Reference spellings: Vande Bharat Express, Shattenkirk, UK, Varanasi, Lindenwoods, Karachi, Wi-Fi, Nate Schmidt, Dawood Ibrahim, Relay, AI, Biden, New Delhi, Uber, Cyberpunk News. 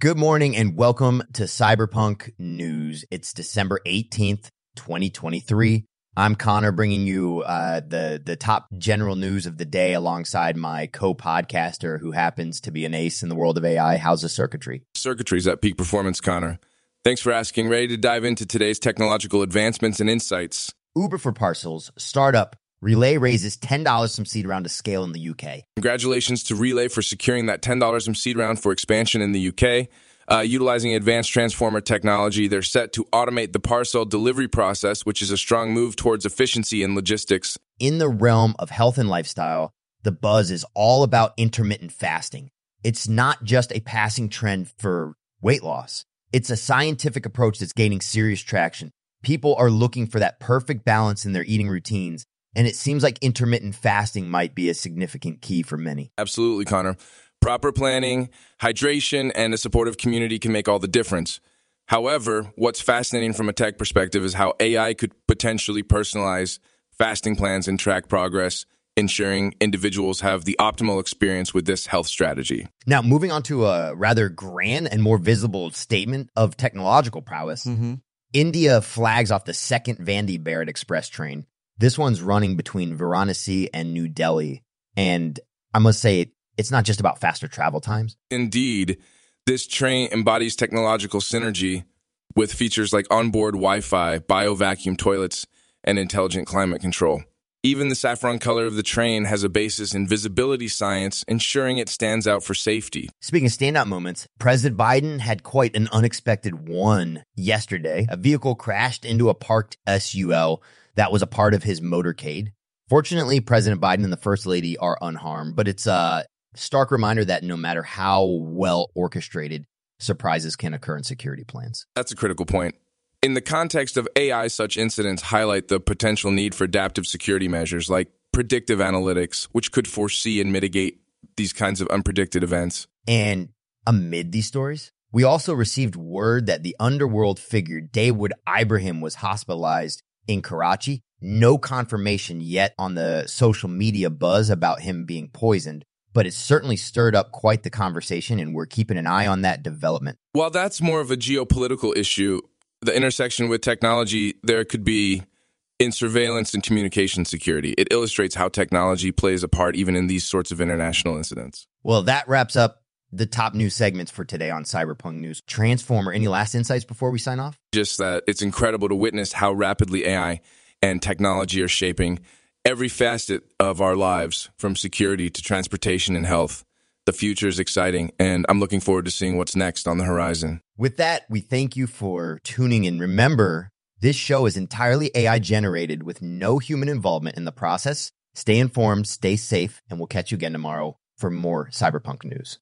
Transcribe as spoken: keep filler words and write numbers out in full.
Good morning and welcome to Cyberpunk News. It's December eighteenth, twenty twenty-three. I'm Connor, bringing you uh, the, the top general news of the day alongside my co-podcaster, who happens to be an ace in the world of A I. How's the circuitry? Circuitry's at peak performance, Connor. Thanks for asking. Ready to dive into today's technological advancements and insights. Uber for Parcels, startup Relay raises ten dollars from seed round to scale in the U K. Congratulations to Relay for securing that ten dollars from seed round for expansion in the U K. Uh, utilizing advanced transformer technology, they're set to automate the parcel delivery process, which is a strong move towards efficiency in logistics. In the realm of health and lifestyle, the buzz is all about intermittent fasting. It's not just a passing trend for weight loss. It's a scientific approach that's gaining serious traction. People are looking for that perfect balance in their eating routines, and it seems like intermittent fasting might be a significant key for many. Absolutely, Connor. Proper planning, hydration, and a supportive community can make all the difference. However, what's fascinating from a tech perspective is how A I could potentially personalize fasting plans and track progress, ensuring individuals have the optimal experience with this health strategy. Now, moving on to a rather grand and more visible statement of technological prowess, mm-hmm. India flags off the second Vande Bharat Express train. This one's running between Varanasi and New Delhi, and I must say, it's not just about faster travel times. Indeed, this train embodies technological synergy with features like onboard Wi-Fi, bio-vacuum toilets, and intelligent climate control. Even the saffron color of the train has a basis in visibility science, ensuring it stands out for safety. Speaking of standout moments, President Biden had quite an unexpected one yesterday. A vehicle crashed into a parked S U L that was a part of his motorcade. Fortunately, President Biden and the First Lady are unharmed, but it's a stark reminder that no matter how well orchestrated, surprises can occur in security plans. That's a critical point. In the context of A I, such incidents highlight the potential need for adaptive security measures like predictive analytics, which could foresee and mitigate these kinds of unpredicted events. And amid these stories, we also received word that the underworld figure Dawood Ibrahim was hospitalized in Karachi. No confirmation yet on the social media buzz about him being poisoned, but it certainly stirred up quite the conversation, and we're keeping an eye on that development. While that's more of a geopolitical issue, the intersection with technology there could be in surveillance and communication security. It illustrates how technology plays a part even in these sorts of international incidents. Well, that wraps up the top news segments for today on Cyberpunk News. Transformer, any last insights before we sign off? Just that it's incredible to witness how rapidly A I and technology are shaping every facet of our lives, from security to transportation and health. The future is exciting, and I'm looking forward to seeing what's next on the horizon. With that, we thank you for tuning in. Remember, this show is entirely A I generated with no human involvement in the process. Stay informed, stay safe, and we'll catch you again tomorrow for more Cyberpunk News.